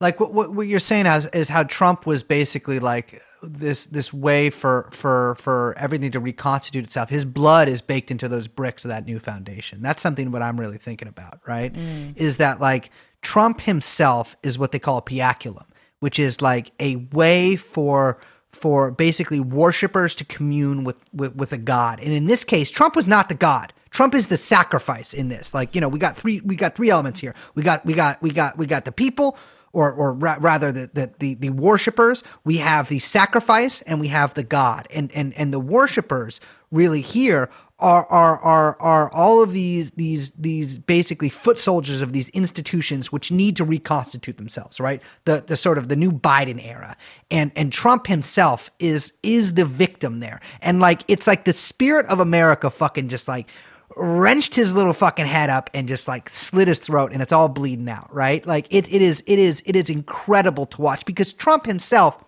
Like what you're saying is how Trump was basically like this way for everything to reconstitute itself. His blood is baked into those bricks of that new foundation. That's something what I'm really thinking about, right? Mm. Is that like Trump himself is what they call a piaculum, which is like a way for basically worshipers to commune with a god. And in this case, Trump was not the god. Trump is the sacrifice in this. Like, you know, we got three elements here. We got the people, or rather the worshipers. We have the sacrifice and we have the god. And the worshipers really here are all of these basically foot soldiers of these institutions which need to reconstitute themselves, right? The sort of the new Biden era. And Trump himself is the victim there. And like it's like the spirit of America fucking just like wrenched his little fucking head up and just like slit his throat, and it's all bleeding out, right? Like it is incredible to watch, because Trump himself,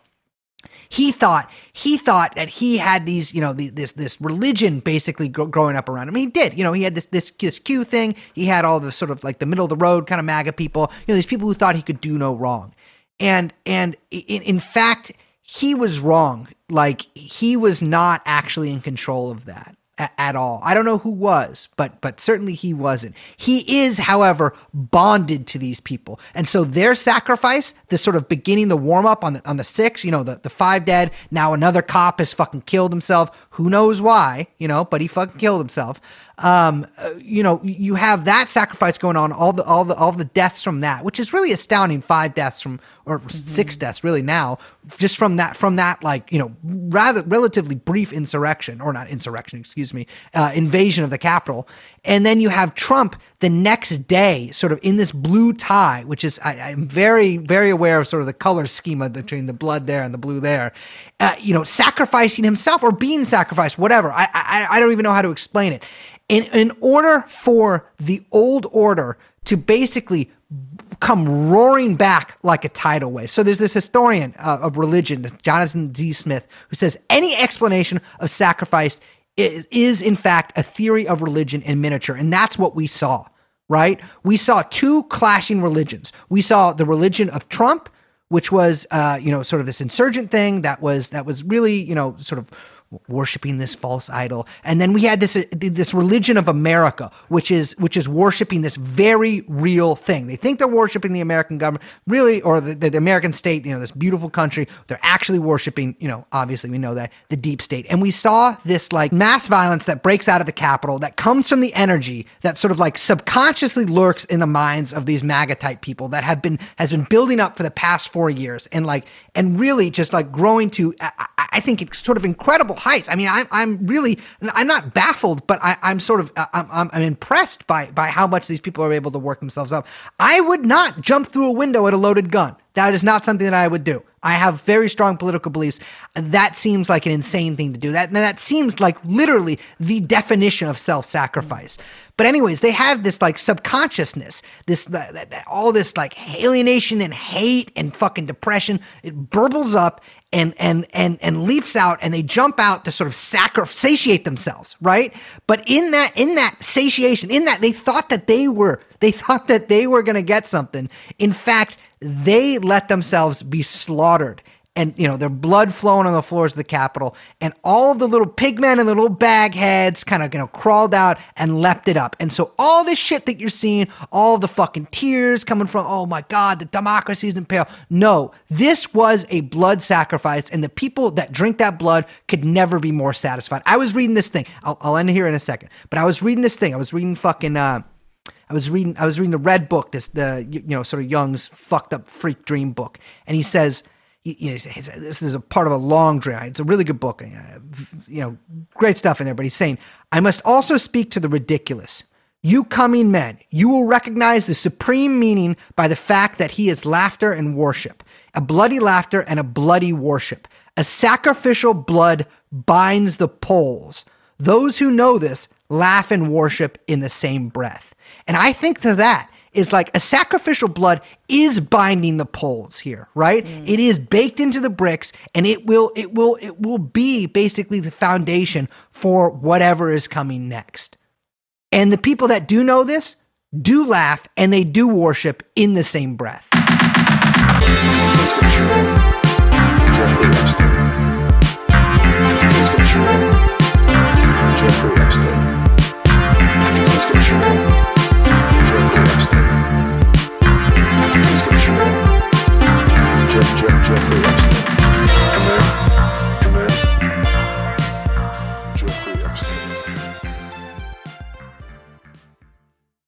he thought that he had these, you know, this religion basically growing up around him. He did, you know, he had this Q thing. He had all the sort of like the middle of the road kind of MAGA people, you know, these people who thought he could do no wrong. And in fact, he was wrong. Like he was not actually in control of that at all. I don't know who was, but certainly he wasn't. He is, however, bonded to these people. And so their sacrifice, this sort of beginning the warm-up on the 6th, you know, the 5 dead, now another cop has fucking killed himself. Who knows why, you know, but he fucking killed himself. You know, you have that sacrifice going on, all the deaths from that, which is really astounding. 5 deaths from, or 6 deaths really now, just from that, like, you know, rather relatively brief invasion of the Capitol. And then you have Trump the next day, sort of in this blue tie, which is, I'm very, very aware of sort of the color schema between the blood there and the blue there, you know, sacrificing himself or being sacrificed, whatever. I don't even know how to explain it. In order for the old order to basically come roaring back like a tidal wave. So there's this historian of religion, Jonathan Z. Smith, who says any explanation of sacrifice is in fact a theory of religion in miniature. And that's what we saw, right? We saw two clashing religions. We saw the religion of Trump, which was, you know, sort of this insurgent thing that was really, you know, sort of worshiping this false idol. And then we had this religion of America, which is worshiping this very real thing. They think they're worshiping the American government, really, or the American state, you know, this beautiful country. They're actually worshiping, you know, obviously we know that, the deep state. And we saw this like mass violence that breaks out of the Capitol that comes from the energy that sort of like subconsciously lurks in the minds of these MAGA type people that has been building up for the past 4 years and really just like growing to, I think, it's sort of incredible heights. I mean, I'm not baffled, but I'm impressed by how much these people are able to work themselves up. I would not jump through a window at a loaded gun. That is not something that I would do. I have very strong political beliefs. That seems like an insane thing to do. That seems like literally the definition of self-sacrifice. But anyways, they have this like subconsciousness, all this like alienation and hate and fucking depression. It burbles up and leaps out, and they jump out to sort of satiate themselves, right? But in that satiation, in that they thought that they were going to get something. In fact, they let themselves be slaughtered, and, you know, their blood flowing on the floors of the Capitol, and all of the little pigmen and the little bag heads kind of, you know, crawled out and leapt it up. And so all this shit that you're seeing, all the fucking tears coming from, oh my God, the democracy's in peril. No, this was a blood sacrifice, and the people that drink that blood could never be more satisfied. I was reading this thing. I'll end here in a second, but I was reading this thing. I was reading fucking, I was reading the Red Book, sort of Jung's fucked up freak dream book. And he says, you know, this is a part of a long draft. It's a really good book, you know, great stuff in there. But he's saying, I must also speak to the ridiculous. You coming men, you will recognize the supreme meaning by the fact that he is laughter and worship, a bloody laughter and a bloody worship. A sacrificial blood binds the poles. Those who know this laugh and worship in the same breath. And I think to that is like a sacrificial blood is binding the poles here, right? Mm. It is baked into the bricks, and it will be basically the foundation for whatever is coming next. And the people that do know this do laugh and they do worship in the same breath.